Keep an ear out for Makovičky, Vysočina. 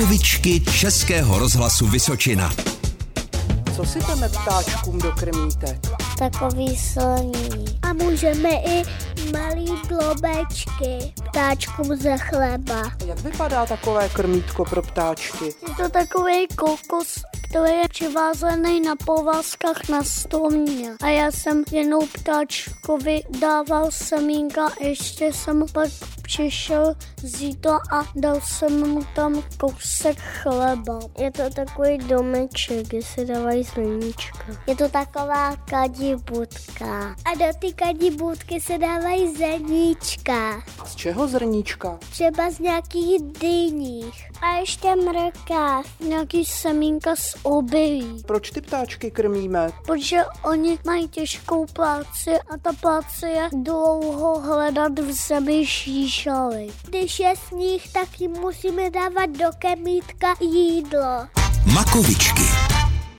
Makovičky Českého rozhlasu Vysočina. Co si tam ptáčkům dokrmíte? Takový sloní. A můžeme i malý globečky ptáčkům ze chleba. Jak vypadá takové krmítko pro ptáčky? Je to takový kokos, který je přivázaný na povázkách na stromě. A já jsem jednou ptáčkovi dával semínka, ještě jsem pak přišel zítra a dal jsem mu tam kousek chleba. Je to takový domeček, kde se dávají sluníčka. Je to taková kadibudka. A do ty kadibudky se dávají zrníčka. Z čeho zrníčka? Třeba z nějakých dyních. A ještě mrkev, nějaký semínka z obilí. Proč ty ptáčky krmíme? Protože oni mají těžkou práci a ta práce je dlouho hledat v zemi šíš. Když je sníh, tak jim musíme dávat do krmítka jídlo. Makovičky.